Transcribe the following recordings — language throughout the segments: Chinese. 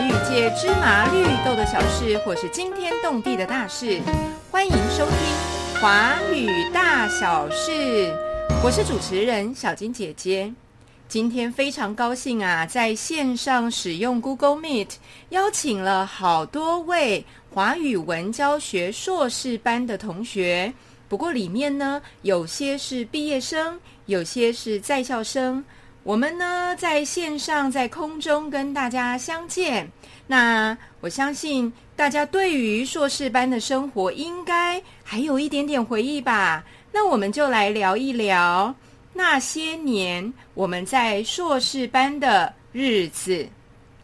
华语界芝麻绿豆的小事，或是惊天动地的大事，欢迎收听《华语大小事》，我是主持人小金姐姐。今天非常高兴啊，在线上使用 Google Meet， 邀请了好多位华语文教学硕士班的同学。不过里面呢，有些是毕业生，有些是在校生。我们呢在线上在空中跟大家相见，那我相信大家对于硕士班的生活应该还有一点点回忆吧。那我们就来聊一聊那些年我们在硕士班的日子，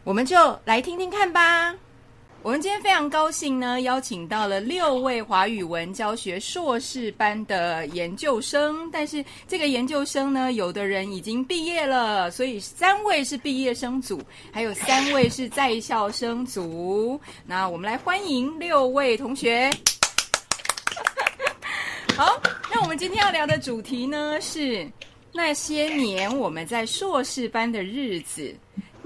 我们就来听听看吧。我们今天非常高兴呢，邀请到了6位华语文教学硕士班的研究生，但是这个研究生呢，有的人已经毕业了，所以3位是毕业生组，还有3位是在校生组。那我们来欢迎6位同学。好，那我们今天要聊的主题呢，是那些年我们在硕士班的日子。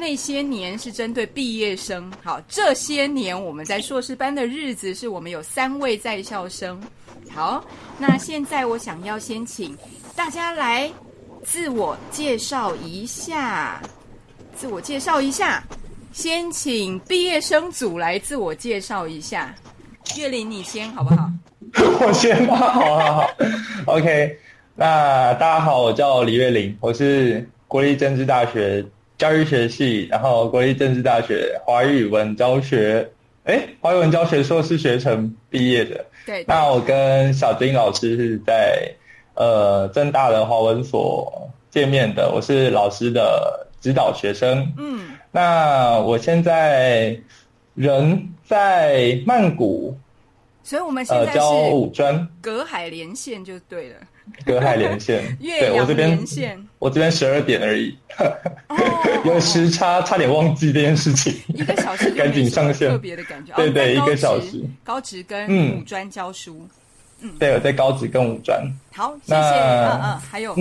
那些年是针对毕业生，好，这些年我们在硕士班的日子是我们有3位在校生。好，那现在我想要先请大家来自我介绍一下，先请毕业生组来自我介绍一下。月玲你先好不好？我先吧，好 OK， 那大家好，我叫李月玲，我是国立政治大学教育学系，然后国立政治大学华语文教学，华语文教学硕士学程毕业的。对，那我跟小金老师是在政大的华文所见面的，我是老师的指导学生。嗯，那我现在人在曼谷，所以我们现在是隔海连线就对了。隔海连线，对，我这边12点而已，有时差，差点忘记这件事情。1个小时，赶紧上线，特别的感觉。对对，1个小时。高职跟五专教书，对，我在高职跟五专。好，谢谢。还有，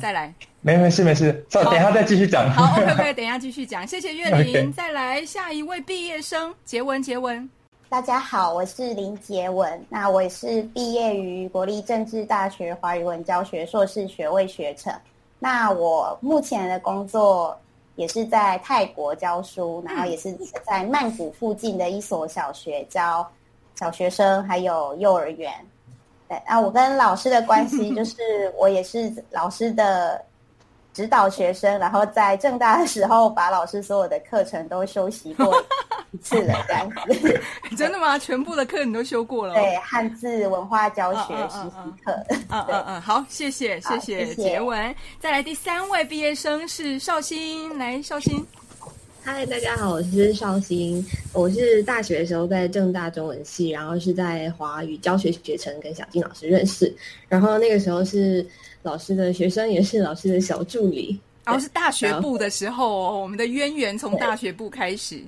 再来。没事，等一下再继续讲。好 ，OK， 等一下继续讲。谢谢月玲，再来下一位毕业生杰文。大家好，我是林杰文，那我也是毕业于国立政治大学华语文教学硕士学位学程。那我目前的工作也是在泰国教书，然后也是在曼谷附近的一所小学教小学生还有幼儿园。对，那我跟老师的关系就是我也是老师的指导学生，然后在政大的时候把老师所有的课程都修习过次了，这样子。真的吗？全部的课你都修过了？对，汉字文化教学实习课。好，谢谢杰文。再来第3位毕业生是绍兴，来绍兴。嗨，大家好，我是绍兴，我是大学的时候在政大中文系，然后是在华语教学学程跟小金老师认识，然后那个时候是老师的学生，也是老师的小助理。然后是大学部的时候我们的渊源从大学部开始。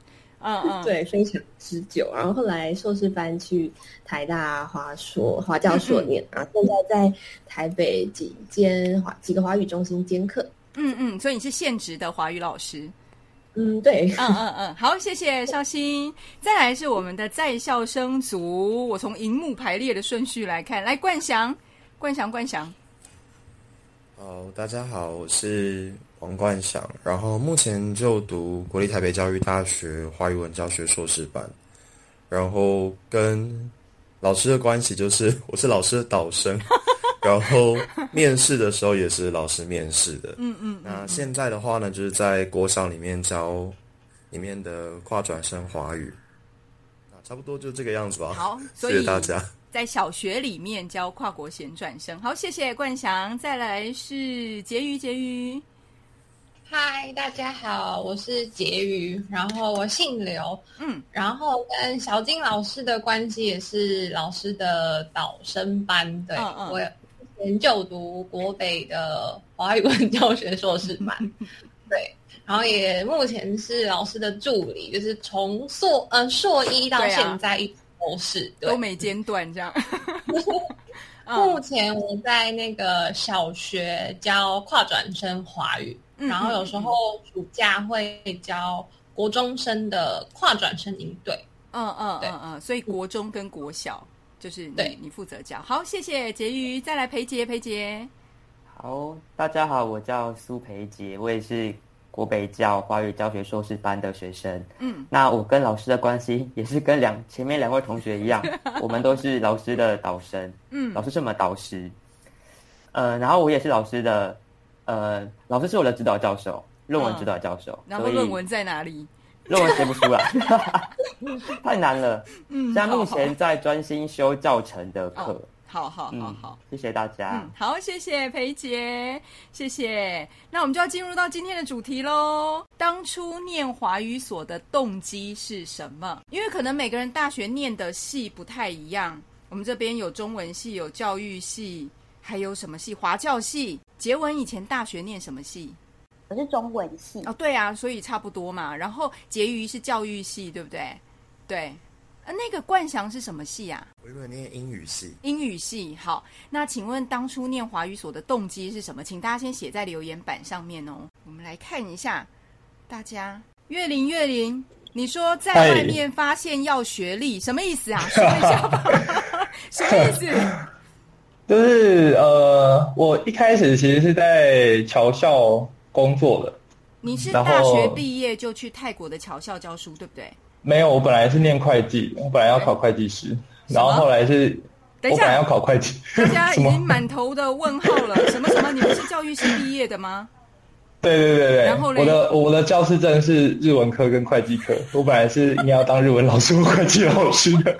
对，非常持久。然后后来硕士班去台大华教硕念，然后现在在台北几个华语中心兼课。所以你是现职的华语老师。对。好，谢谢绍兴。再来是我们的在校生组，我从荧幕排列的顺序来看，来冠翔。大家好，我是王冠翔，然后目前就读国立台北教育大学华语文教学硕士班，然后跟老师的关系就是我是老师的导生，然后面试的时候也是老师面试的。那现在的话呢，就是在国小里面教里面的跨转生华语，差不多就这个样子吧。好，谢谢大家。在小学里面教跨国衔转生。好，谢谢冠翔。再来是婕妤。嗨，大家好，我是婕妤，然后我姓刘。然后跟小金老师的关系也是老师的导生班。对，我以前就读国北的华语文教学硕士班。对，然后也目前是老师的助理，就是从硕一到现在都没间断这样。目前我在那个小学教跨转生华语，然后有时候暑假会教国中生的跨转生营队。所以国中跟国小就是你负责教。好，谢谢婕妤，再来裴杰。好，大家好，我叫苏裴杰，我也是国北教华语教学硕士班的学生。那我跟老师的关系也是跟前面两位同学一样，我们都是老师的导生。老师是我们导师。然后我也是老师的，老师是我的指导教授，论文指导教授。然后论文在哪里？论文写不出来，太难了。像目前在专心修教程的课。好，谢谢大家。好，谢谢裴杰，谢谢。那我们就要进入到今天的主题咯。当初念华语所的动机是什么？因为可能每个人大学念的系不太一样，我们这边有中文系，有教育系，还有什么系？华教系。杰文以前大学念什么系？我是中文系。哦，对啊，所以差不多嘛。然后婕妤是教育系，对不对？对。那个冠翔是什么系啊？我原本念英语系。好，那请问当初念华语所的动机是什么？请大家先写在留言板上面哦。我们来看一下大家。岳林，你说在外面发现要学历，什么意思啊？说一下吧。什么意思？就是我一开始其实是在侨校工作的。你是大学毕业就去泰国的侨校教书，对不对？没有，我本来是念会计，我本来要考会计师，然后后来是，我本来要考会计。大家已经满头的问号了，什么？你们是教育系毕业的吗？对。然后嘞，我的教师证是日文科跟会计科，我本来是应该要当日文老师或会计老师的，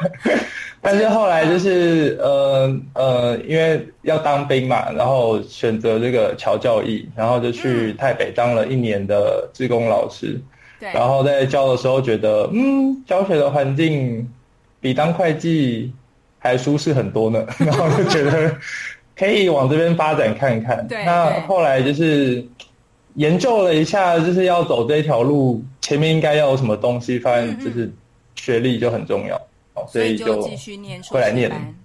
但是后来就是因为要当兵嘛，然后选择这个侨教艺，然后就去台北当了1年的志工老师。然后在教的时候觉得，教学的环境比当会计还舒适很多呢，然后就觉得可以往这边发展看看。那后来就是研究了一下，就是要走这条路，前面应该要有什么东西，发现就是学历就很重要，所以就继续念硕士班。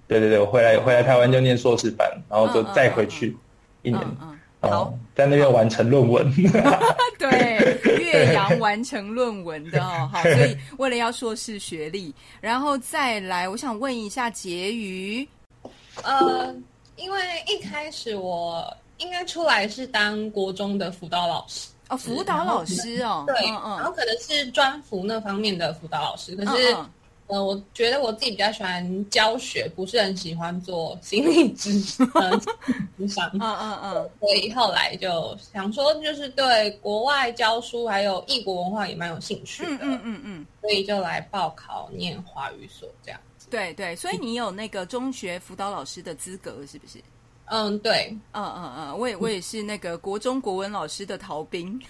对，我回来台湾就念硕士班，然后就再回去1年。好，在那边完成论文。对，岳阳完成论文的哦。好，所以为了要硕士学历，然后再来，我想问一下婕妤。因为一开始我应该出来是当国中的辅导老师。哦，辅导老师哦。对，然后可能是专辅那方面的辅导老师，可是我觉得我自己比较喜欢教学，不是很喜欢做心理咨询。所以后来就想说，就是对国外教书还有异国文化也蛮有兴趣的。所以就来报考念华语所这样子。对，所以你有那个中学辅导老师的资格是不是？对。我也是那个国中国文老师的逃兵。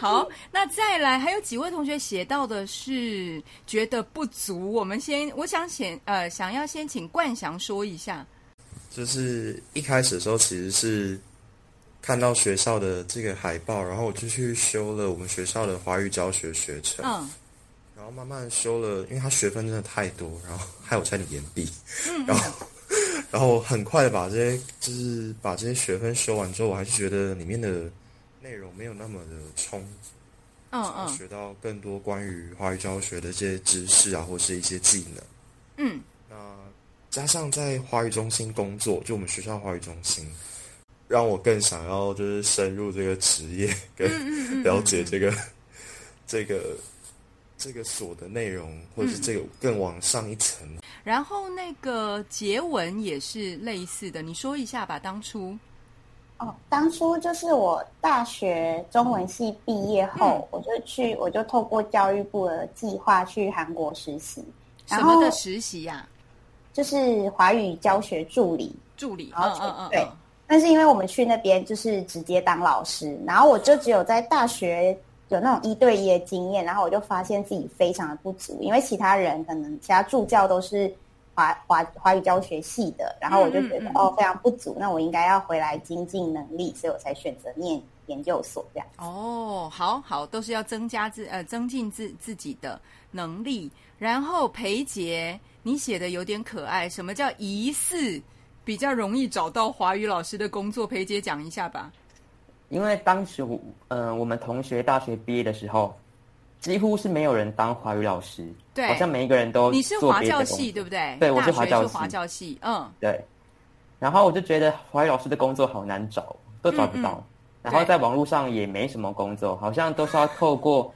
好，那再来还有几位同学写到的是觉得不足，我想要先请冠翔说一下。就是一开始的时候其实是看到学校的这个海报，然后我就去修了我们学校的华语教学学程。然后慢慢修了，因为他学分真的太多，然后害我差点延毕。然后很快的把这些学分修完之后，我还是觉得里面的内容没有那么的充足，学到更多关于华语教学的一些知识啊，或是一些技能。那加上在华语中心工作，就我们学校华语中心，让我更想要就是深入这个职业，跟了解这个所的内容，或者是这个更往上一层。然后那个杰文也是类似的，你说一下吧。当初就是我大学中文系毕业后，我就透过教育部的计划去韩国实习。什么的实习啊？就是华语教学助理。对。但是因为我们去那边就是直接当老师，然后我就只有在大学有那种1对1的经验，然后我就发现自己非常的不足，因为其他人可能其他助教都是华语教学系的，然后我就觉得非常不足，那我应该要回来精进能力，所以我才选择念研究所这样。好，都是要增进自己的能力。然后裴杰，你写的有点可爱，什么叫疑似比较容易找到华语老师的工作？裴杰讲一下吧。因为当时我们同学大学毕业的时候，几乎是没有人当华语老师，对，好像每一个人都做别的工作。你是华教系对不对？对，我是华教系。大学是华教系，嗯，对。然后我就觉得华语老师的工作好难找，都找不到。然后在网络上也没什么工作，好像都是要透过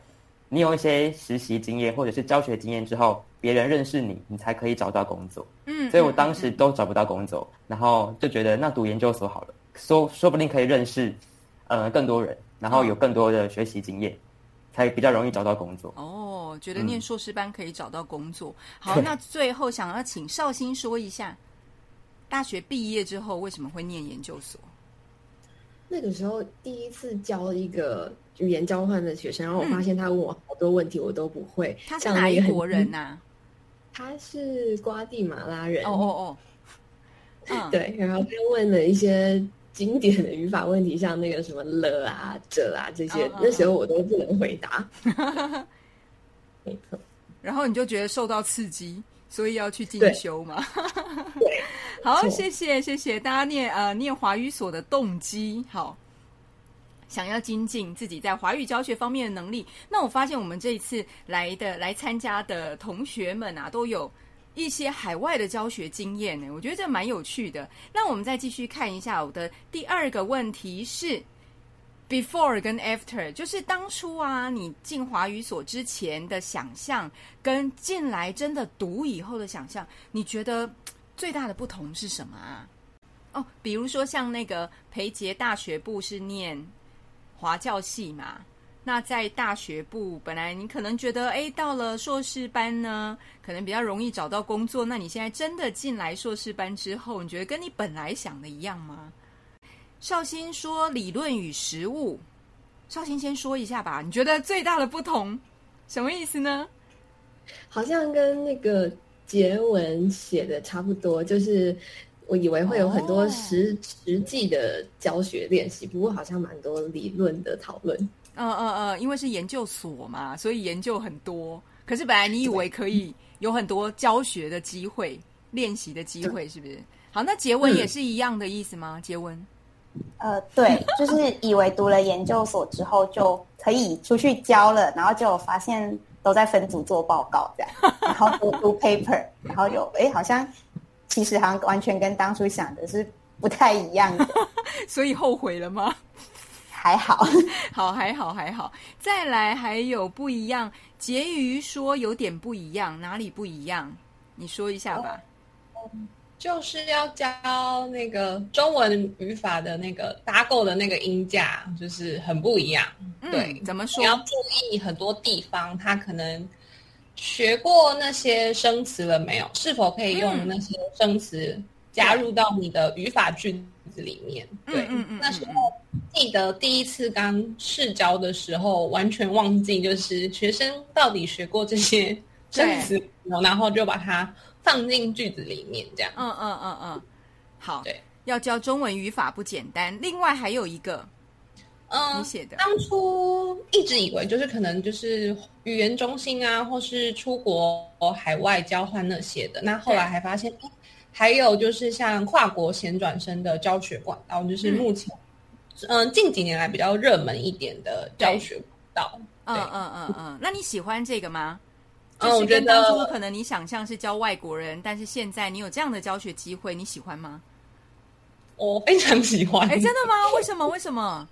你有一些实习经验或者是教学经验之后，别人认识你，你才可以找到工作。嗯，所以我当时都找不到工作，然后就觉得那读研究所好了，说不定可以认识更多人，然后有更多的学习经验，才比较容易找到工作。哦，觉得念硕士班可以找到工作。好，那最后想要请绍兴说一下，大学毕业之后为什么会念研究所？那个时候第一次教一个语言交换的学生，然后我发现他问我好多问题我都不会。他是哪一国人啊？他是瓜地马拉人。哦，对，然后他问了一些经典的语法问题，像那个什么了啊、这啊这些，那时候我都不能回答。没错。然后你就觉得受到刺激，所以要去进修嘛。对。好，谢谢大家念华语所的动机，好，想要精进自己在华语教学方面的能力。那我发现我们这一次来参加的同学们啊，都有一些海外的教学经验呢，我觉得这蛮有趣的。那我们再继续看一下，我的第二个问题是 before 跟 after， 就是当初啊，你进华语所之前的想象，跟进来真的读以后的想象，你觉得最大的不同是什么啊？哦，比如说像那个培杰大学部是念华教系嘛，那在大学部本来你可能觉得到了硕士班呢可能比较容易找到工作，那你现在真的进来硕士班之后，你觉得跟你本来想的一样吗？绍兴说理论与实务，绍兴先说一下吧，你觉得最大的不同什么意思呢？好像跟那个结文写的差不多，就是我以为会有很多实际的教学练习，不过好像蛮多理论的讨论。因为是研究所嘛，所以研究很多。可是本来你以为可以有很多教学的机会、练习的机会，是不是？好，那结文也是一样的意思吗？结文？对，就是以为读了研究所之后就可以出去教了，然后结果发现都在分组做报告这样，然后读 paper， 然后就好像其实好像完全跟当初想的是不太一样的。所以后悔了吗？还好。还好。再来还有不一样，结余说有点不一样，哪里不一样？你说一下吧。就是要教那个中文语法的那个搭构的那个音架，就是很不一样。对，怎么说？你要注意很多地方，他可能学过那些生词了没有？是否可以用那些生词加入到你的语法句子里面？对，那时候记得第一次刚试教的时候，完全忘记就是学生到底学过这些生词，然后就把它放进句子里面这样。好，对，要教中文语法不简单。另外还有一个你写的，当初一直以为就是可能就是语言中心啊或是出国海外交换那些的，那后来还发现还有就是像跨国衔转生的教学管道，就是目前近几年来比较热门一点的教学管道。那你喜欢这个吗？就是跟当初可能你想象是教外国人，但是现在你有这样的教学机会，你喜欢吗？我非常喜欢。真的吗？为什么？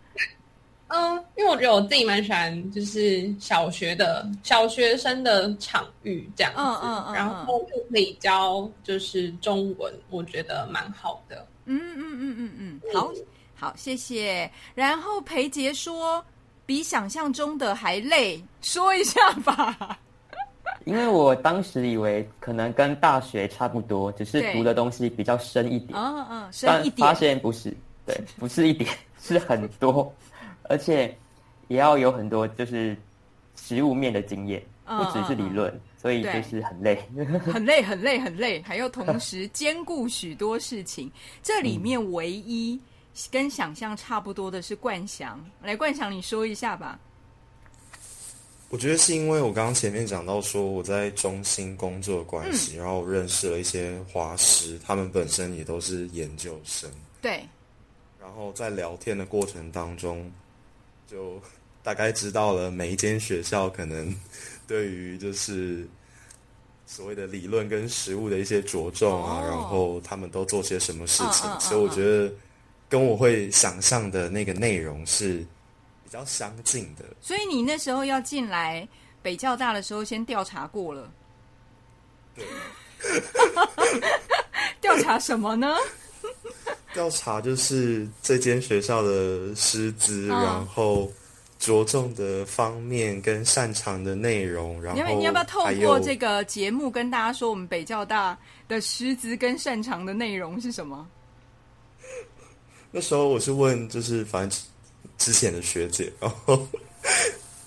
因为我觉得我自己蛮喜欢就是小学生的场域这样子，然后就可以教就是中文，我觉得蛮好的。好，谢谢。然后培杰说比想象中的还累，说一下吧。因为我当时以为可能跟大学差不多，只是读的东西比较深一点。深一点。但发现不是，对，不是一点，是很多，而且也要有很多就是实务面的经验，不只是理论，所以就是很累，很累，还要同时兼顾许多事情。这里面唯一跟想象差不多的是冠翔，来，冠翔你说一下吧。我觉得是因为我刚刚前面讲到说我在中心工作的关系，然后认识了一些华师，他们本身也都是研究生。对，然后在聊天的过程当中，就大概知道了每一间学校可能对于就是所谓的理论跟实务的一些着重啊，然后他们都做些什么事情，所以我觉得跟我会想象的那个内容是比较相近的。所以你那时候要进来北教大的时候，先调查过了。对。调查什么呢？调查就是这间学校的师资，然后着重的方面跟擅长的内容，然后你要不要透过这个节目跟大家说我们北教大的师资跟擅长的内容是什么？那时候我是问就是反正之前的学姐，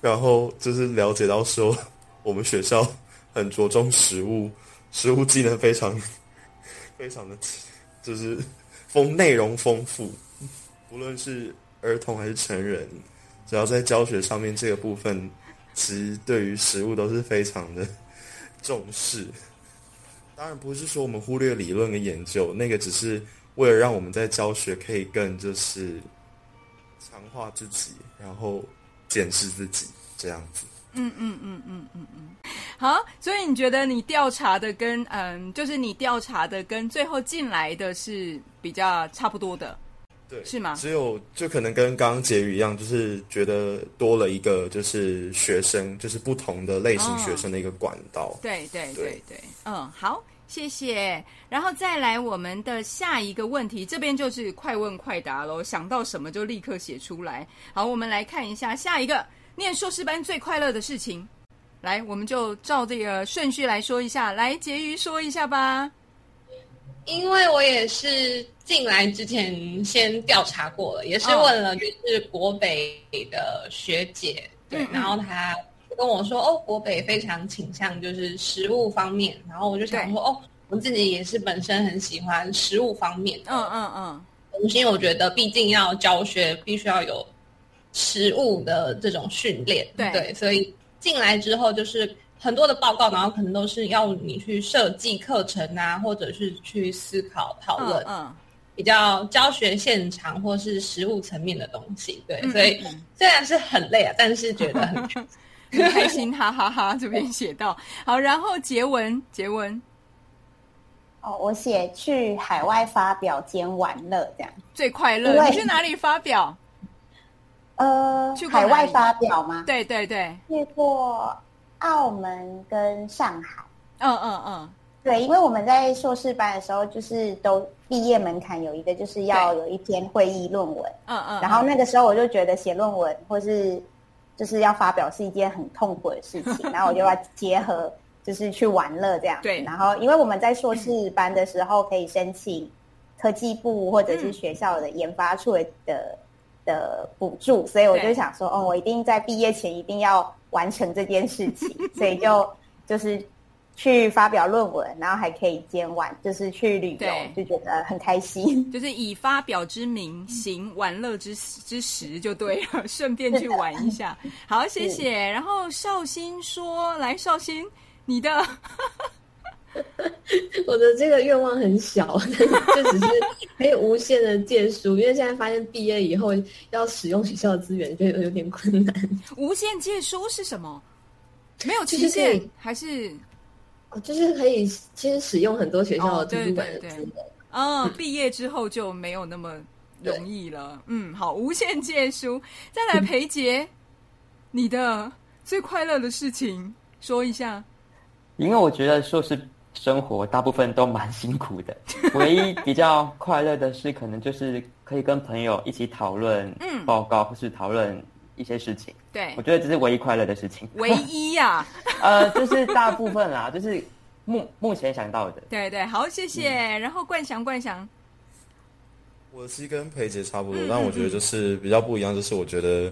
然后就是了解到说我们学校很着重实务技能非常的就是内容丰富，无论是儿童还是成人，只要在教学上面这个部分，其实对于实务都是非常的重视。当然不是说我们忽略理论跟研究，那个只是为了让我们在教学可以更就是强化自己，然后检视自己这样子。好，所以你觉得你调查的跟就是你调查的跟最后进来的是比较差不多的，对，是吗？只有就可能跟刚刚婕妤一样，就是觉得多了一个就是学生，就是不同的类型学生的一个管道。对，好，谢谢。然后再来我们的下一个问题，这边就是快问快答咯，想到什么就立刻写出来。好，我们来看一下下一个。念硕士班最快乐的事情，来，我们就照这个顺序来说一下。来，婕妤说一下吧。因为我也是进来之前先调查过了，也是问了就是国北的学姐，对，然后她跟我说，国北非常倾向就是食物方面，然后我就想说，我自己也是本身很喜欢食物方面，因为我觉得毕竟要教学，必须要有食物的这种训练， 对，所以进来之后就是很多的报告，然后可能都是要你去设计课程啊，或者是去思考讨论比较教学现场或是食物层面的东西，对，所以虽然是很累啊，但是觉得很开心，哈哈哈，这边写到。好，然后结文我写去海外发表兼玩乐，这样最快乐。你去哪里发表？海外发表吗？对，去过澳门跟上海。对，因为我们在硕士班的时候，就是都毕业门槛有一个，就是要有一篇会议论文。然后那个时候我就觉得写论文或是就是要发表是一件很痛苦的事情，然后我就要结合就是去玩乐这样。对，然后因为我们在硕士班的时候可以申请科技部或者是学校的研发处的补助，所以我就想说，我一定在毕业前一定要完成这件事情，所以就是去发表论文，然后还可以兼玩，就是去旅游，就觉得很开心。就是以发表之名行玩乐之实就对了，顺便去玩一下。好，谢谢。然后绍兴说，来，绍兴，你的。我的这个愿望很小，但就只是可以无限的借书，因为现在发现毕业以后要使用学校的资源就有点困难。无限借书是什么？没有期限、就是、还是就是可以其实使用很多学校的图书馆的资源，毕业之后就没有那么容易了。好，无限借书。再来，培杰，你的最快乐的事情说一下。因为我觉得硕士生活大部分都蛮辛苦的，唯一比较快乐的是可能就是可以跟朋友一起讨论报告或是讨论一些事情。对，我觉得这是唯一快乐的事情。唯一啊？就是大部分啦，就是目前想到的。对，好，谢谢。然后冠翔，我是跟培杰差不多，但我觉得就是比较不一样，就是我觉得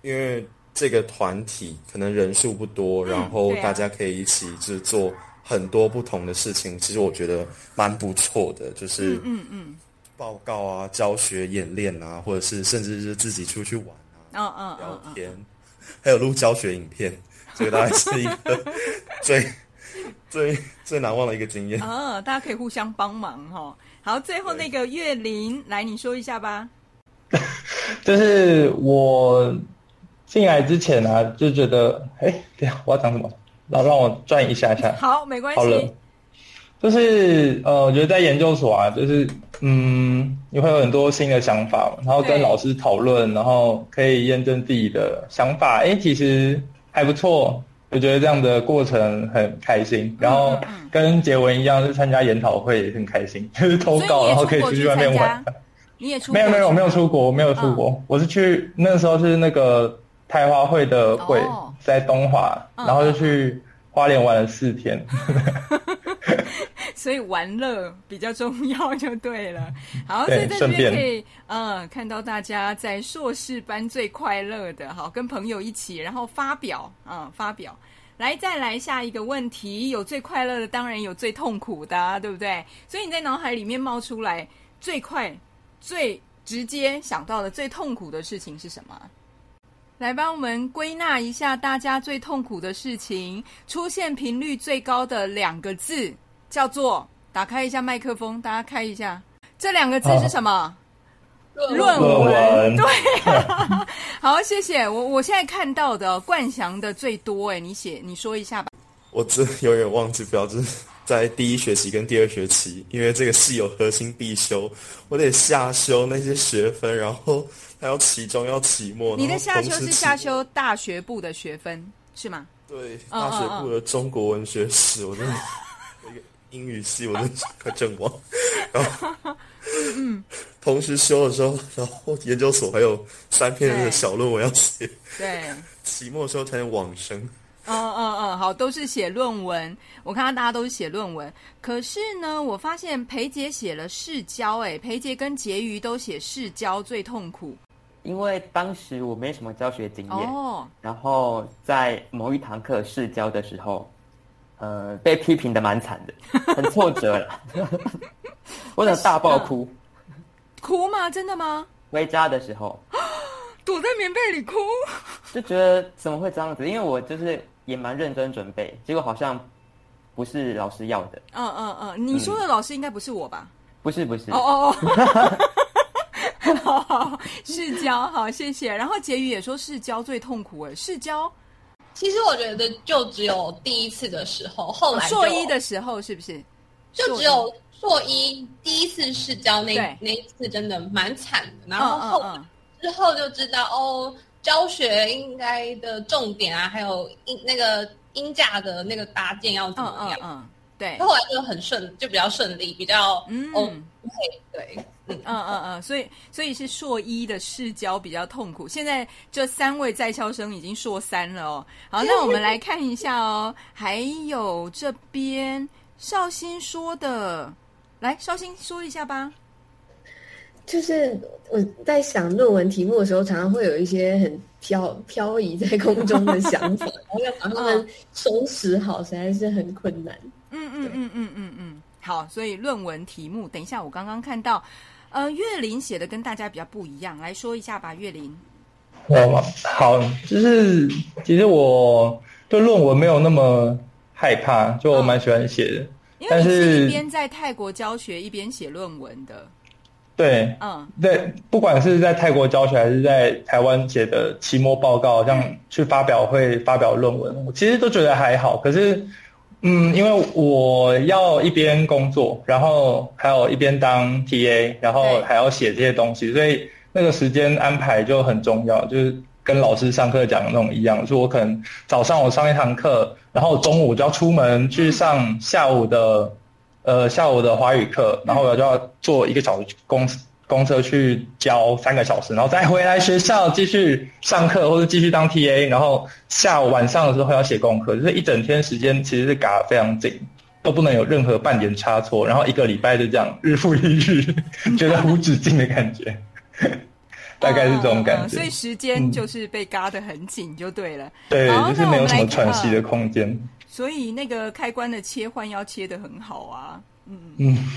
因为这个团体可能人数不多，然后大家可以一起就是做很多不同的事情，其实我觉得蛮不错的，就是报告啊、教学演练啊，或者是甚至是自己出去玩啊、聊天，还有录教学影片，这个大概是一个最最难忘的一个经验。大家可以互相帮忙哈。好，最后那个岳林来你说一下吧。就是我进来之前啊就觉得等一下我要讲什么，让我转一下下。好，没关系。好了，就是我觉得在研究所啊，就是你会有很多新的想法，然后跟老师讨论，然后可以验证自己的想法，其实还不错。我觉得这样的过程很开心，然后跟杰文一样是参加研讨会也很开心，就是投稿然后可以出去外面玩。你也出国？没有，我没有出国、我是去那时候是那个台华会的会在东华，然后就去花莲玩了4天。所以玩乐比较重要就对了。好，所以在这边可以看到大家在硕士班最快乐的，好，跟朋友一起然后发表。来，再来下一个问题，有最快乐的，当然有最痛苦的对不对？所以你在脑海里面冒出来最快最直接想到的最痛苦的事情是什么？来帮我们归纳一下大家最痛苦的事情，出现频率最高的2个字叫做，打开一下麦克风，大家开一下，这2个字是什么？论文。对，好，谢谢。我现在看到的冠翔的最多，你说一下吧。我真永远忘记标志，在第一学期跟第2学期，因为这个系有核心必修，我得下修那些学分，然后还要期中要期末。你的下修是下修大学部的学分是吗？对，大学部的中国文学史，我真的英语系我真的快阵亡。然后同时修的时候，然后研究所还有3篇的小论文要写，对，期末的时候才能往生。好，都是写论文。我看到大家都是写论文，可是呢，我发现裴杰写了世交，裴杰跟婕妤都写世交最痛苦。因为当时我没什么教学经验，然后在某一堂课世交的时候，被批评的蛮惨的，很挫折了。我想大爆哭。哭吗？真的吗？回家的时候，躲在棉被里哭，就觉得怎么会这样子？因为我就是也蛮认真准备，结果好像不是老师要的。你说的老师应该不是我吧？不是。好，世交，好，谢谢。然后婕妤也说世交最痛苦，世交。其实我觉得就只有第一次的时候，后来硕一的时候是不是？就只有硕一第一次世交那一次真的蛮惨的，然后之后就知道教学应该的重点啊，还有那个音架的那个搭建要怎么样？对。后来就很就比较顺利，比较对。所以是硕一的世交比较痛苦。现在这3位在校生已经硕3了好，那我们来看一下还有这边绍兴说的，来，绍兴说一下吧。就是我在想论文题目的时候，常常会有一些很飘移在空中的想法，然后要把它们收拾好，实在是很困难。好，所以论文题目，等一下我刚刚看到，岳林写的跟大家比较不一样，来说一下吧，岳林。好，就是其实我对论文没有那么害怕，就我蛮喜欢写的，因为你是一边在泰国教学一边写论文的。对，对，不管是在泰国教学还是在台湾写的期末报告，像去发表会发表论文，我其实都觉得还好。可是，因为我要一边工作，然后还有一边当 TA， 然后还要写这些东西，所以那个时间安排就很重要，就是跟老师上课讲的那种一样，就我可能早上我上一堂课，然后中午就要出门去上下午的华语课，然后我就要坐1个小时公车去教3个小时，然后再回来学校继续上课或者继续当 TA， 然后晚上的时候要写功课，就是一整天时间其实是嘎非常紧，都不能有任何半点差错，然后1个礼拜就这样日复一日，觉得无止境的感觉。大概是这种感觉，所以时间就是被嘎得很紧就对了。对，就是没有什么喘息的空间。所以那个开关的切换要切得很好啊。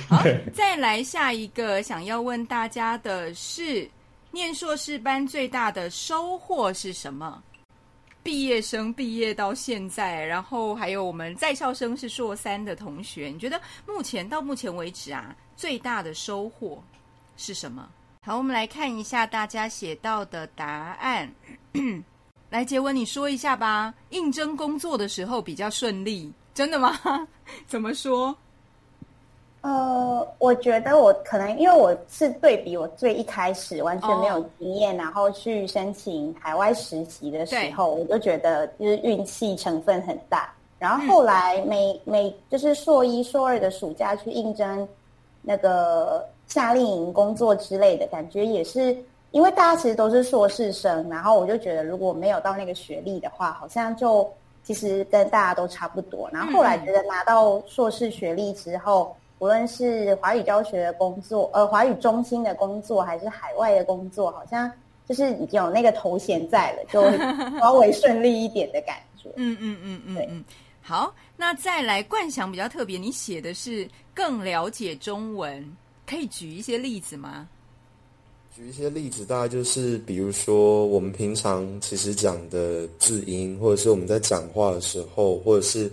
好，再来下一个想要问大家的是，念硕士班最大的收获是什么？毕业生毕业到现在，然后还有我们在校生是硕三的同学，你觉得到目前为止啊，最大的收获是什么？好，我们来看一下大家写到的答案。来，杰文，你说一下吧。应征工作的时候比较顺利，真的吗？怎么说？我觉得我可能因为我是对比我最一开始完全没有经验，然后去申请海外实习的时候，我就觉得就是运气成分很大。然后后来每就是硕一硕二的暑假去应征那个夏令营工作之类的，感觉也是因为大家其实都是硕士生，然后我就觉得如果没有到那个学历的话，好像就其实跟大家都差不多。然后后来觉得拿到硕士学历之后，无论是华语教学的工作，华语中心的工作，还是海外的工作，好像就是已经有那个头衔在了，就稍微顺利一点的感觉。嗯，好，那再来，冠翔比较特别，你写的是更了解中文，可以举一些例子吗？举一些例子，大概就是比如说我们平常其实讲的字音，或者是我们在讲话的时候，或者是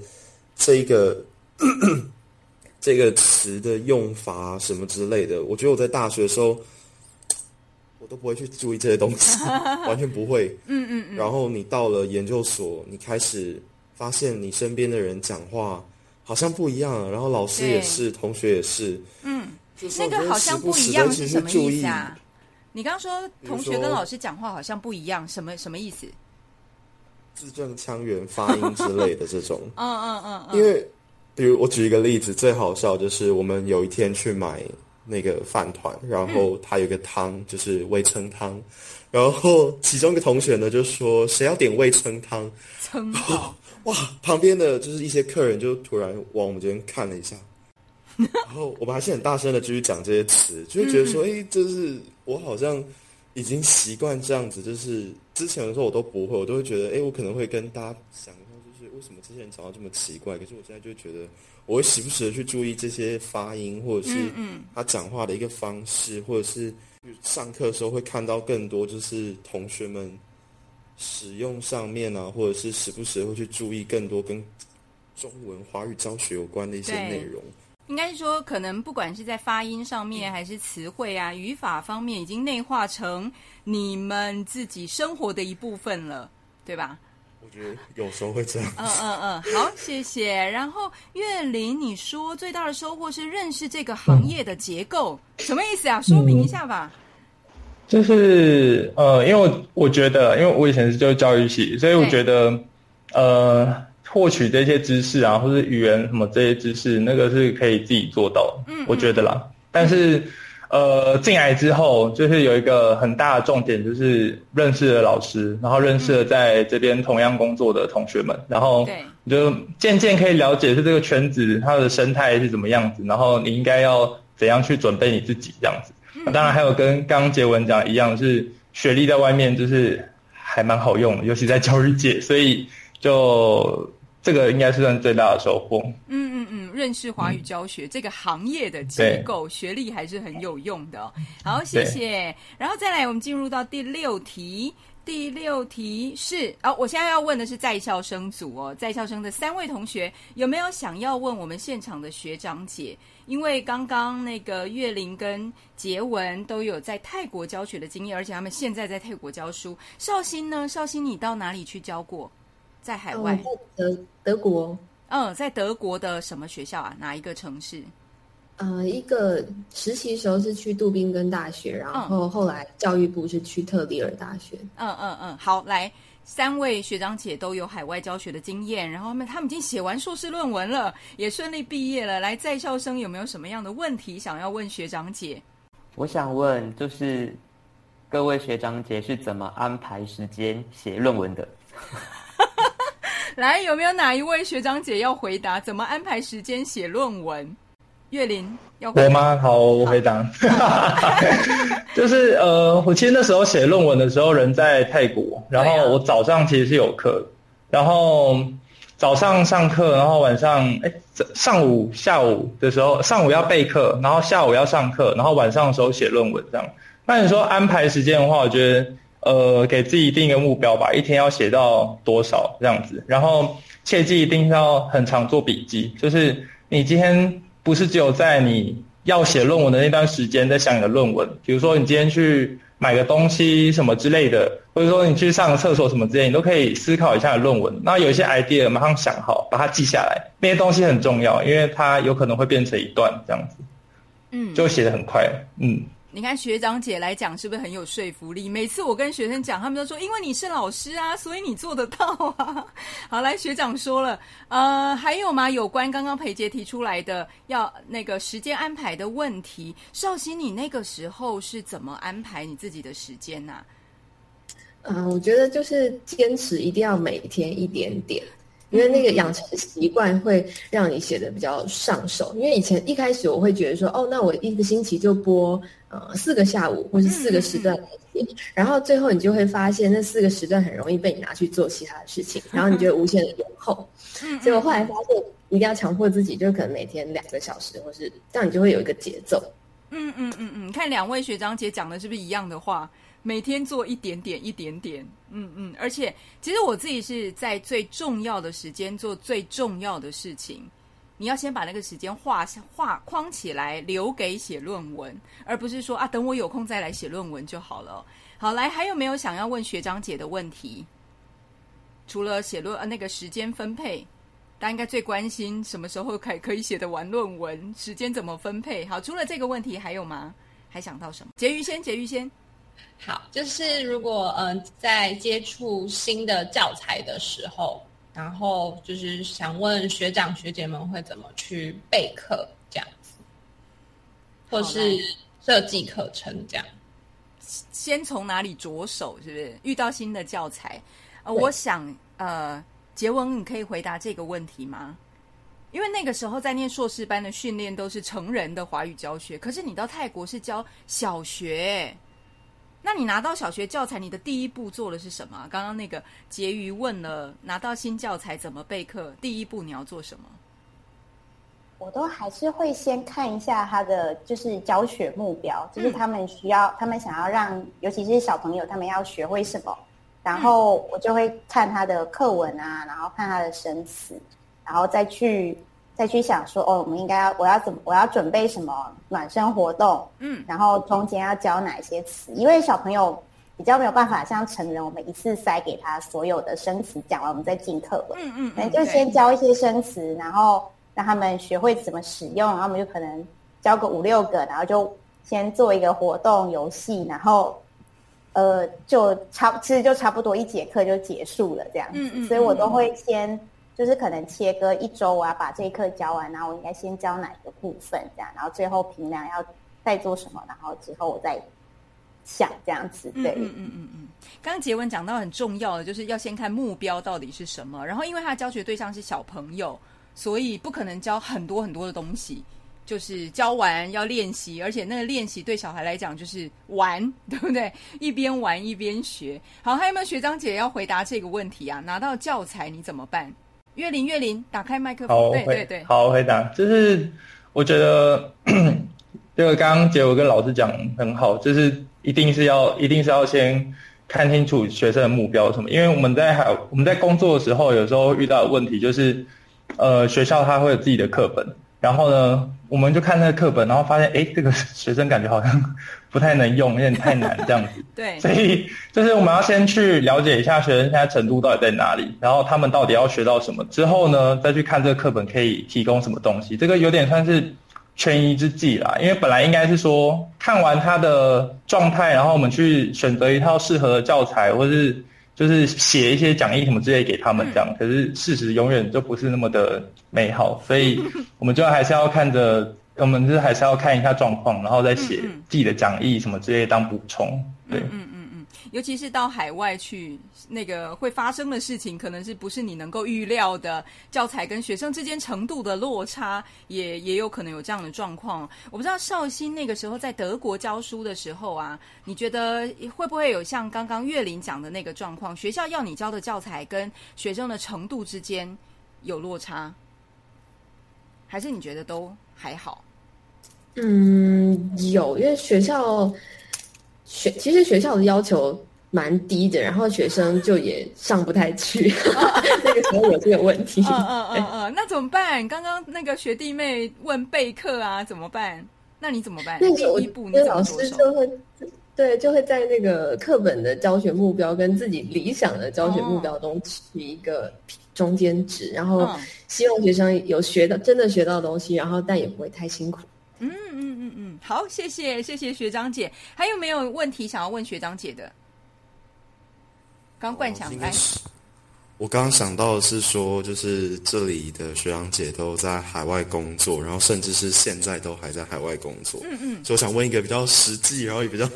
这个词的用法什么之类的，我觉得我在大学的时候，我都不会去注意这些东西，完全不会。嗯。然后你到了研究所，你开始发现你身边的人讲话好像不一样了，然后老师也是，同学也是。嗯，那个好像不一样是什么意思啊？你刚刚说同学跟老师讲话好像不一样，什么意思？字正腔圆、发音之类的这种。嗯。因为。比如我举一个例子，最好笑就是我们有一天去买那个饭团，然后它有一个汤，就是味噌汤，然后其中一个同学呢就说谁要点味噌汤，哇，旁边的就是一些客人就突然往我们这边看了一下，然后我们还是很大声的继续讲这些词，就会觉得说，就是我好像已经习惯这样子，就是之前的时候我都不会，我都会觉得，我可能会跟大家想。为什么这些人讲话这么奇怪？可是我现在就觉得，我会时不时的去注意这些发音，或者是他讲话的一个方式，或者是上课的时候会看到更多，就是同学们使用上面啊，或者是时不时会去注意更多跟中文华语教学有关的一些内容。应该是说，可能不管是在发音上面，还是词汇啊、语法方面，已经内化成你们自己生活的一部分了，对吧？我觉得有时候会这样。好，谢谢。然后月琳，你说最大的收获是认识这个行业的结构，什么意思啊？说明一下吧。就是因为我觉得，因为我以前是就教育系，所以我觉得获取这些知识啊，或是语言什么这些知识，那个是可以自己做到的。我觉得啦。但是进来之后，就是有一个很大的重点，就是认识了老师，然后认识了在这边同样工作的同学们，然后你就渐渐可以了解是这个圈子它的生态是怎么样子，然后你应该要怎样去准备你自己这样子。当然还有跟刚刚杰文讲一样，是学历在外面就是还蛮好用的，尤其在教育界，所以就这个应该是算最大的收获。认识华语教学这个行业的结构，学历还是很有用的。好，谢谢。然后再来，我们进入到第六题。第六题是我现在要问的是在校生组哦，在校生的三位同学有没有想要问我们现场的学长姐？因为刚刚那个月琳跟杰文都有在泰国教学的经验，而且他们现在在泰国教书。绍兴呢？绍兴，你到哪里去教过？在海外？德国。在德国的什么学校啊？哪一个城市？一个实习时候是去杜宾根大学，然后后来教育部是去特里尔大学。好，来，三位学长姐都有海外教学的经验，然后他们已经写完硕士论文了，也顺利毕业了。来，在校生有没有什么样的问题想要问学长姐？我想问，就是各位学长姐是怎么安排时间写论文的？来，有没有哪一位学长姐要回答怎么安排时间写论文？月琳要回答。我吗？好，我回答。就是我其实那时候写论文的时候人在泰国，然后我早上其实是有课，然后早上上课，然后晚上下午的时候，上午要备课，然后下午要上课，然后晚上的时候写论文这样。那你说安排时间的话，我觉得给自己定一个目标吧，一天要写到多少这样子，然后切记一定要很常做笔记，就是你今天不是只有在你要写论文的那段时间在想你的论文，比如说你今天去买个东西什么之类的，或者说你去上厕所什么之类的，你都可以思考一下你的论文，那有一些 idea 马上想好把它记下来，那些东西很重要，因为它有可能会变成一段这样子，就写得很快。你看学长姐来讲是不是很有说服力？每次我跟学生讲，他们都说因为你是老师啊，所以你做得到啊。好，来学长说了，还有吗？有关刚刚培杰提出来的要那个时间安排的问题，少熙，你那个时候是怎么安排你自己的时间啊？我觉得就是坚持一定要每天一点点。因为那个养成习惯会让你写的比较上手，因为以前一开始我会觉得说，哦，那我一个星期就播4个下午或是4个时段，然后最后你就会发现那4个时段很容易被你拿去做其他的事情，然后你就无限的延后。所以我后来发现一定要强迫自己，就可能每天2个小时，或是这样你就会有一个节奏。看两位学长姐讲的是不是一样的话？每天做一点点一点点，而且其实我自己是在最重要的时间做最重要的事情，你要先把那个时间框起来，留给写论文，而不是说啊等我有空再来写论文就好了。好，来，还有没有想要问学长姐的问题？除了写论那个时间分配，大家应该最关心什么时候可以写得完论文，时间怎么分配。好，除了这个问题还有吗？还想到什么？婕妤先。好，就是如果在接触新的教材的时候，然后就是想问学长学姐们会怎么去备课这样子，或是设计课程这样。先从哪里着手？是不是遇到新的教材？我想杰文你可以回答这个问题吗？因为那个时候在念硕士班的训练都是成人的华语教学，可是你到泰国是教小学。那你拿到小学教材，你的第一步做的是什么？刚刚那个婕妤问了，拿到新教材怎么备课，第一步你要做什么？我都还是会先看一下他的就是教学目标，就是他们想要让，尤其是小朋友他们要学会什么，然后我就会看他的课文啊，然后看他的生词，然后再去想说，哦，我们应该我要准备什么暖身活动，然后中间要教哪些词，因为小朋友比较没有办法像成人，我们一次塞给他所有的生词，讲完我们再进课文，可能就先教一些生词，然后让他们学会怎么使用，然后我们就可能教个5-6个，然后就先做一个活动游戏，然后就差不多1节课就结束了这样子，所以我都会先。就是可能切割1周啊，把这一课教完，然后我应该先教哪个部分这样，然后最后评量要再做什么，然后之后我再想这样子。对，刚刚杰文讲到很重要的，就是要先看目标到底是什么，然后因为他的教学对象是小朋友，所以不可能教很多很多的东西，就是教完要练习，而且那个练习对小孩来讲就是玩，对不对？一边玩一边学。好，还有没有学长姐要回答这个问题啊？拿到教材你怎么办？岳林打开麦克风。对，好，我回答。就是我觉得这个刚刚婕妤跟老师讲很好，就是一定是要先看清楚学生的目标什么，因为我们在工作的时候有时候遇到的问题就是学校它会有自己的课本，然后呢我们就看那个课本，然后发现这个学生感觉好像不太能用，有点太难这样子。对，所以就是我们要先去了解一下学生现在程度到底在哪里，然后他们到底要学到什么，之后呢再去看这个课本可以提供什么东西，这个有点算是权宜之计啦，因为本来应该是说看完他的状态，然后我们去选择一套适合的教材，或是就是写一些讲义什么之类给他们这样，可是事实永远就不是那么的美好，所以我们就还是要看着我们就是还是要看一下状况，然后再写自己的讲义什么之类当补充。对，尤其是到海外去，那个会发生的事情可能是不是你能够预料的，教材跟学生之间程度的落差也有可能有这样的状况。我不知道绍兴那个时候在德国教书的时候啊，你觉得会不会有像刚刚岳林讲的那个状况，学校要你教的教材跟学生的程度之间有落差，还是你觉得都还好？有，因为其实学校的要求蛮低的，然后学生就也上不太去那个时候有这个问题那怎么办？刚刚那个学弟妹问备课啊怎么办？那你怎么办？那个第一步你怎么着手？老师就会对，就会在那个课本的教学目标跟自己理想的教学目标中取一个中间值，然后希望学生有学到真的学到东西，然后但也不会太辛苦。好，谢谢学长姐。还有没有问题想要问学长姐的？刚冠想来，我刚刚想到的是说，就是这里的学长姐都在海外工作，然后甚至是现在都还在海外工作。所以我想问一个比较实际，然后也比较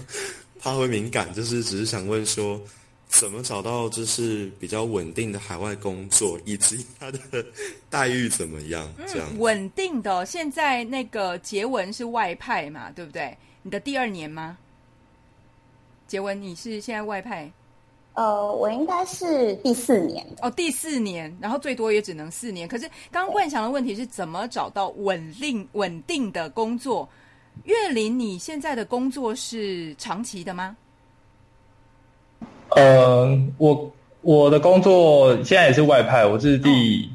怕会敏感，就是只是想问说，怎么找到就是比较稳定的海外工作，以及他的待遇怎么样？这样稳定的，现在那个杰文是外派嘛，对不对？你的第二年吗？杰文，你是现在外派？我应该是第四年哦，第四年，然后最多也只能四年。可是刚刚冠翔的问题是怎么找到稳定的工作？月林，你现在的工作是长期的吗？我的工作现在也是外派，我是第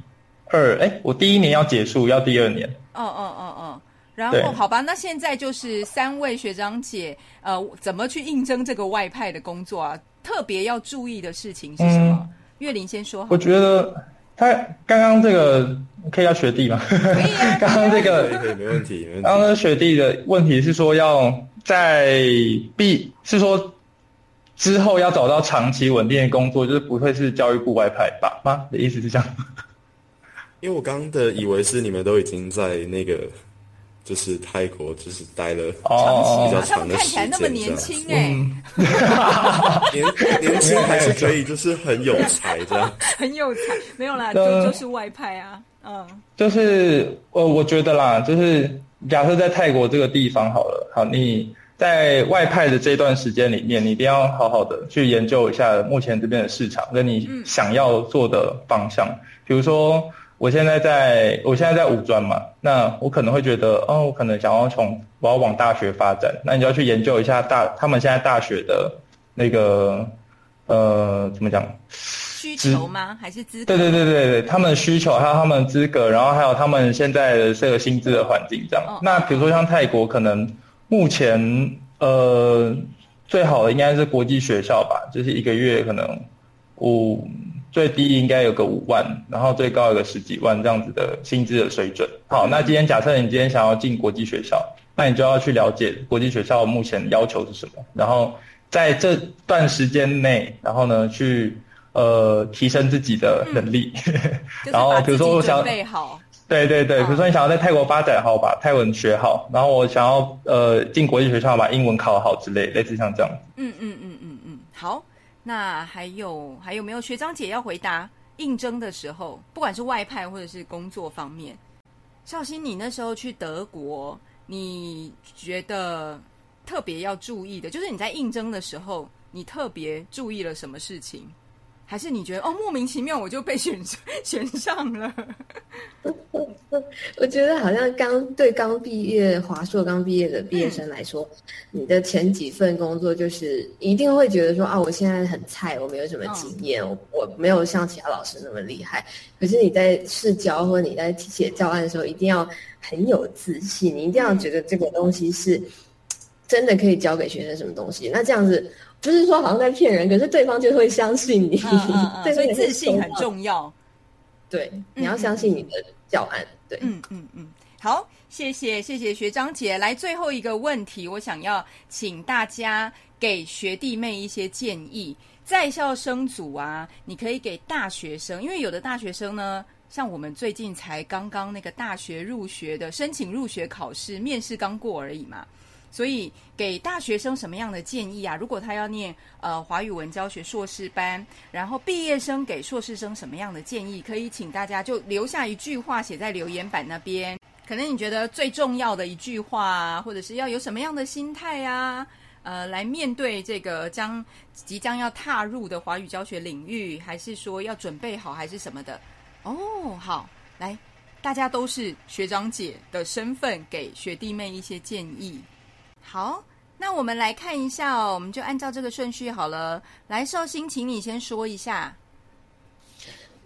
二，我第一年要结束，要第二年。然后好吧，那现在就是三位学长姐，怎么去应征这个外派的工作啊？特别要注意的事情是什么？月林先说好。我觉得他刚刚这个可以要学弟吗？可以啊。刚刚这个没问题。刚刚学弟的问题是说要是说之后要找到长期稳定的工作，就是不会是教育部外派吧？吗？的意思是这样？因为我刚刚的以为是你们都已经在那个。就是泰国，就是待了比较长的时间，他们看起来那么年轻年轻还是可以，就是很有才这样，很有才，没有啦，就是外派啊，就是我觉得啦，就是假设在泰国这个地方好了，好，你在外派的这段时间里面，你一定要好好的去研究一下目前这边的市场跟你想要做的方向，比如说。我现在在五专嘛，那我可能会觉得，我可能想要我要往大学发展，那你就要去研究一下他们现在大学的那个怎么讲？需求吗？还是资格？对，他们的需求还有他们的资格，然后还有他们现在的这个薪资的环境这样。那比如说像泰国，可能目前最好的应该是国际学校吧，就是一个月可能最低应该有个5万，然后最高有个10几万这样子的薪资的水准。好，那今天假设你今天想要进国际学校，那你就要去了解国际学校目前要求是什么，然后在这段时间内，然后呢去提升自己的能力。然后比如说我想准备好，对，比如说你想要在泰国发展好，把泰文学好，然后我想要进国际学校把英文考好之类，类似像这样。好。那还有没有学长姐要回答应征的时候，不管是外派或者是工作方面？绍兴，你那时候去德国，你觉得特别要注意的，就是你在应征的时候，你特别注意了什么事情？还是你觉得莫名其妙我就被选上了？我觉得好像刚毕业华硕刚毕业的毕业生来说，你的前几份工作就是一定会觉得说我现在很菜，我没有什么经验，我没有像其他老师那么厉害。可是你在试教或你在写教案的时候，一定要很有自信，你一定要觉得这个东西是真的可以教给学生什么东西。那这样子不是说好像在骗人，可是对方就会相信你，所以自信很重要。对，你要相信你的教案。对，好，谢谢学长姐。来，最后一个问题，我想要请大家给学弟妹一些建议。在校生组啊，你可以给大学生，因为有的大学生呢，像我们最近才刚刚那个大学入学的申请入学考试面试刚过而已嘛。所以给大学生什么样的建议啊？如果他要念华语文教学硕士班，然后毕业生给硕士生什么样的建议？可以请大家就留下一句话写在留言板那边，可能你觉得最重要的一句话啊，或者是要有什么样的心态啊，来面对这个即将要踏入的华语教学领域，还是说要准备好还是什么的？好，来，大家都是学长姐的身份，给学弟妹一些建议。好，那我们来看一下哦，我们就按照这个顺序好了。来，绍兴，请你先说一下。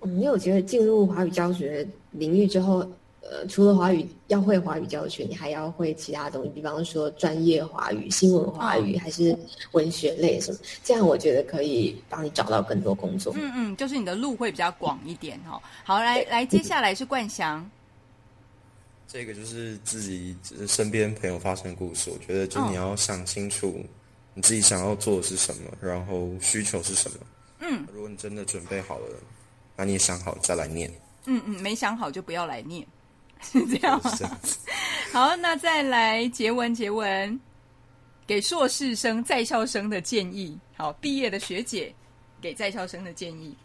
因为我觉得进入华语教学领域之后，除了华语要会华语教学，你还要会其他东西，比方说专业华语、新闻华语，还是文学类什么，这样我觉得可以帮你找到更多工作。嗯嗯，就是你的路会比较广一点哦。好，来，接下来是冠翔。这个就是自己身边朋友发生的故事，我觉得就你要想清楚你自己想要做的是什么，然后需求是什么。嗯，如果你真的准备好了，那你也想好再来念。嗯嗯，没想好就不要来念，是这样吗？就是这样子。好，那再来杰文，给硕士生在校生的建议。好，毕业的学姐给在校生的建议。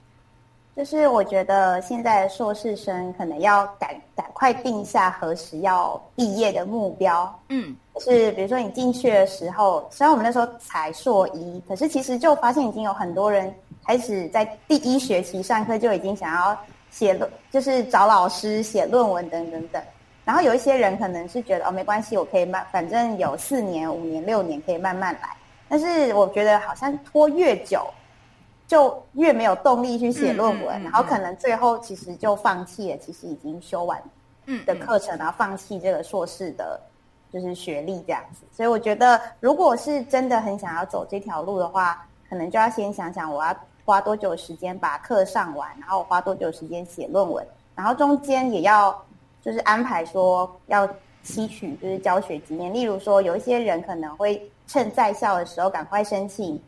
就是我觉得现在硕士生可能要赶快定下何时要毕业的目标。嗯，就是比如说你进去的时候，虽然我们那时候才硕一，可是其实就发现已经有很多人开始在第一学期上课就已经想要写论，就是找老师写论文等等。然后有一些人可能是觉得没关系，我可以反正有4年、5年、6年可以慢慢来。但是我觉得好像拖越久，就越没有动力去写论文，然后可能最后其实就放弃了，其实已经修完的课程，然后放弃这个硕士的就是学历这样子。所以我觉得如果是真的很想要走这条路的话，可能就要先想想我要花多久时间把课上完，然后我花多久时间写论文，然后中间也要就是安排说要吸取就是教学经验。例如说有一些人可能会趁在校的时候赶快申请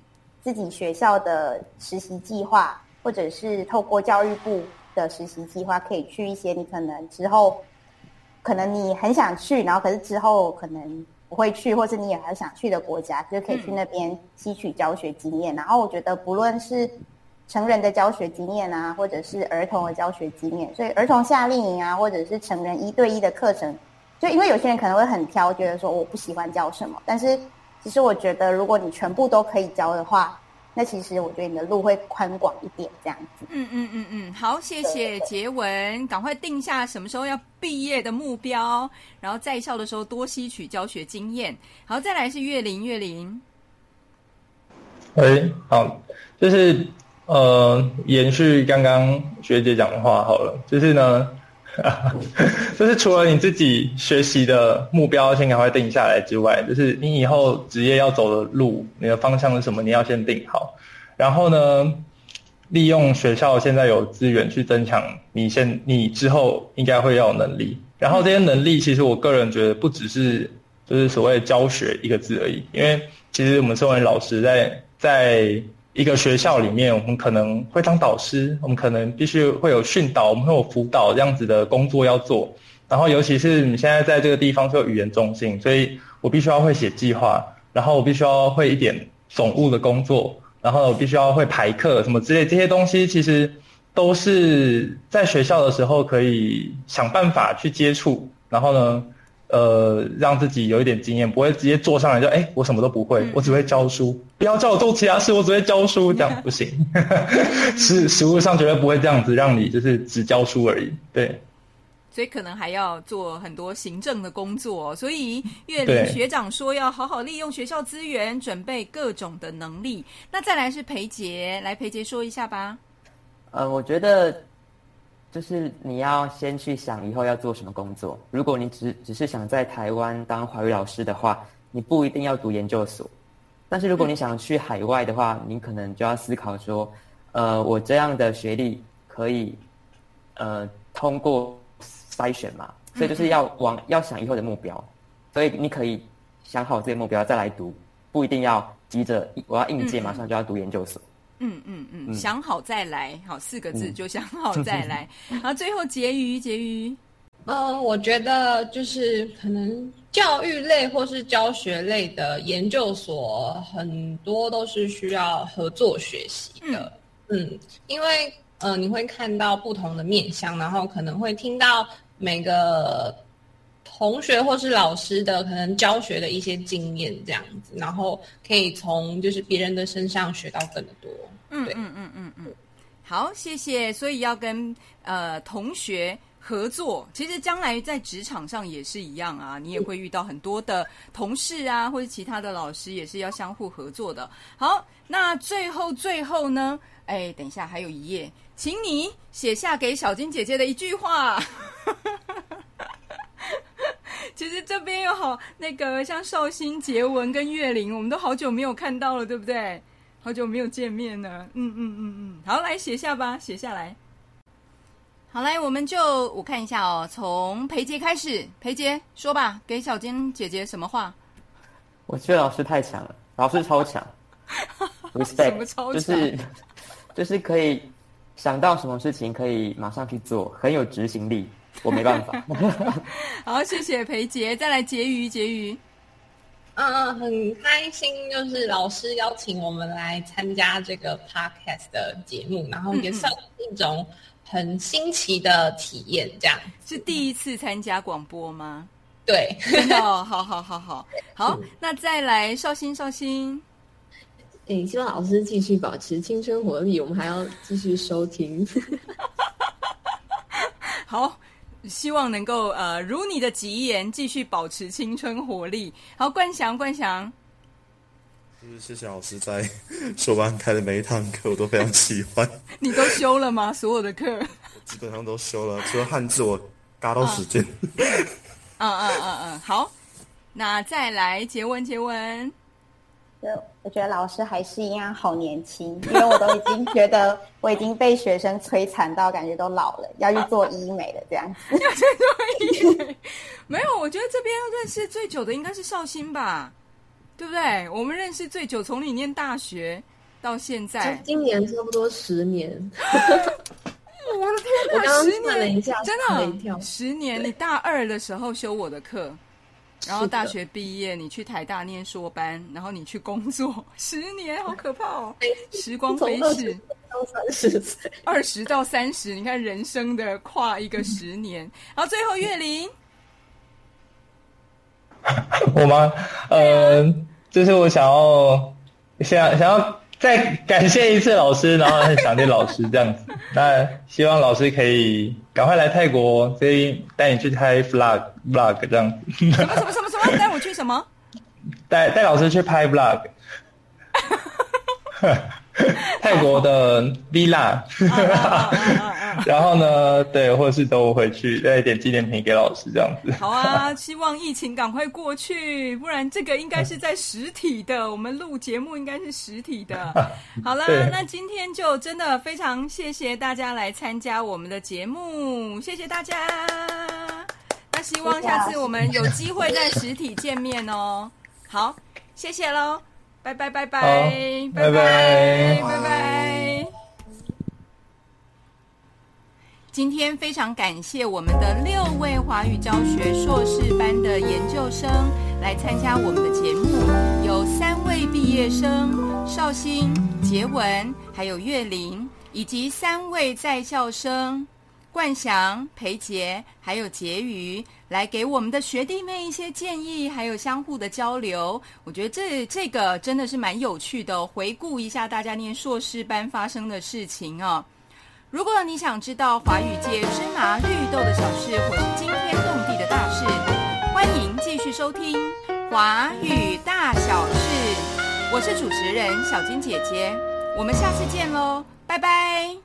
自己学校的实习计划，或者是透过教育部的实习计划，可以去一些你可能之后可能你很想去，然后可是之后可能不会去，或者你也还想去的国家，就可以去那边吸取教学经验。然后我觉得不论是成人的教学经验啊，或者是儿童的教学经验，所以儿童夏令营啊，或者是成人1对1的课程，就因为有些人可能会很挑，觉得说我不喜欢教什么，但是其实我觉得如果你全部都可以教的话，那其实我觉得你的路会宽广一点这样子。好，谢谢杰文。赶快定下什么时候要毕业的目标，然后在校的时候多吸取教学经验。好，再来是岳林。好，就是延续刚刚学姐讲的话好了，就是呢就是除了你自己学习的目标先赶快定下来之外，就是你以后职业要走的路，你的方向是什么，你要先定好。然后呢，利用学校现在有资源去增强你之后应该会要有能力。然后这些能力其实我个人觉得不只是就是所谓教学一个字而已，因为其实我们身为老师在一个学校里面，我们可能会当导师，我们可能必须会有训导，我们会有辅导这样子的工作要做。然后尤其是你现在在这个地方是有语言中心，所以我必须要会写计划，然后我必须要会一点总务的工作，然后我必须要会排课什么之类，这些东西其实都是在学校的时候可以想办法去接触，然后呢让自己有一点经验，不会直接坐上来就我什么都不会，我只会教书，不要叫我做其他事，我只会教书，这样不行。实务上绝对不会这样子让你就是只教书而已。对，所以可能还要做很多行政的工作所以岳林学长说要好好利用学校资源，准备各种的能力。那再来是培杰说一下吧。我觉得就是你要先去想以后要做什么工作。如果你只是想在台湾当华语老师的话，你不一定要读研究所。但是如果你想去海外的话，你可能就要思考说，我这样的学历可以通过筛选嘛，所以就是要想以后的目标。所以你可以想好自己的目标再来读，不一定要急着我要应届马上就要读研究所。想好再来，好，4个字就想好再来。然后最后结余，我觉得就是可能教育类或是教学类的研究所很多都是需要合作学习的，因为你会看到不同的面向，然后可能会听到每个同学或是老师的可能教学的一些经验这样子，然后可以从就是别人的身上学到更多。好，谢谢。所以要跟同学合作，其实将来在职场上也是一样啊，你也会遇到很多的同事啊，或者其他的老师也是要相互合作的。好，那最后呢，哎，等一下还有一页，请你写下给小金姐姐的一句话。其实这边有好那个像绍兴、杰文跟月玲，我们都好久没有看到了，对不对？好久没有见面了。好，来写下吧，写下来。好，来我们就我看一下哦，从裴杰开始，裴杰说吧，给小金姐姐什么话？我觉得老师太强了，老师超强。respect， 就是可以想到什么事情可以马上去做，很有执行力。我没办法。好，谢谢裴杰。再来婕妤。很开心，就是老师邀请我们来参加这个 podcast 的节目，然后也算一种很新奇的体验，这样。是第一次参加广播吗？对。真的哦，好，那再来绍兴。希望老师继续保持青春活力，我们还要继续收听。好，希望能够如你的吉言，继续保持青春活力。好，冠翔，就是谢谢老师在硕班开的每一堂课我都非常喜欢。你都修了吗？所有的课基本上都修了，除了汉字我嘎到时间。好，那再来杰文。我觉得老师还是一样好年轻，因为我都已经觉得我已经被学生摧残到感觉都老了，要去做医美了这样子。要去做医美？没有，我觉得这边认识最久的应该是绍兴吧，对不对？我们认识最久，从你念大学到现在，今年差不多10年。我的天哪！我刚刚算了一下，真的10年。你大二的时候修我的课。然后大学毕业，你去台大念硕班，然后你去工作，10年，好可怕哦！时光飞逝，20到30，你看人生的跨一个10年。然后最后月玲，我吗？就是我想要再感谢一次老师，然后很想念老师这样子。那希望老师可以赶快来泰国，所以带你去拍 vlog 这样子。什么？带我去什么？带老师去拍 vlog。泰国的 villa。然后呢，对，或是都会去带一点纪念品给老师这样子。好啊，希望疫情赶快过去，不然这个应该是在实体的，我们录节目应该是实体的。好啦，那今天就真的非常谢谢大家来参加我们的节目，谢谢大家。那希望下次我们有机会在实体见面哦。好，谢谢咯，拜拜。今天非常感谢我们的6位华语教学硕士班的研究生来参加我们的节目，有3位毕业生，绍兴、杰文还有月玲，以及3位在校生冠翔、裴杰还有婕妤，来给我们的学弟妹一些建议，还有相互的交流。我觉得这个真的是蛮有趣的哦，回顾一下大家念硕士班发生的事情哦。如果你想知道华语界芝麻绿豆的小事或是惊天动地的大事，欢迎继续收听《华语大小事》，我是主持人小金姐姐，我们下次见咯，拜拜。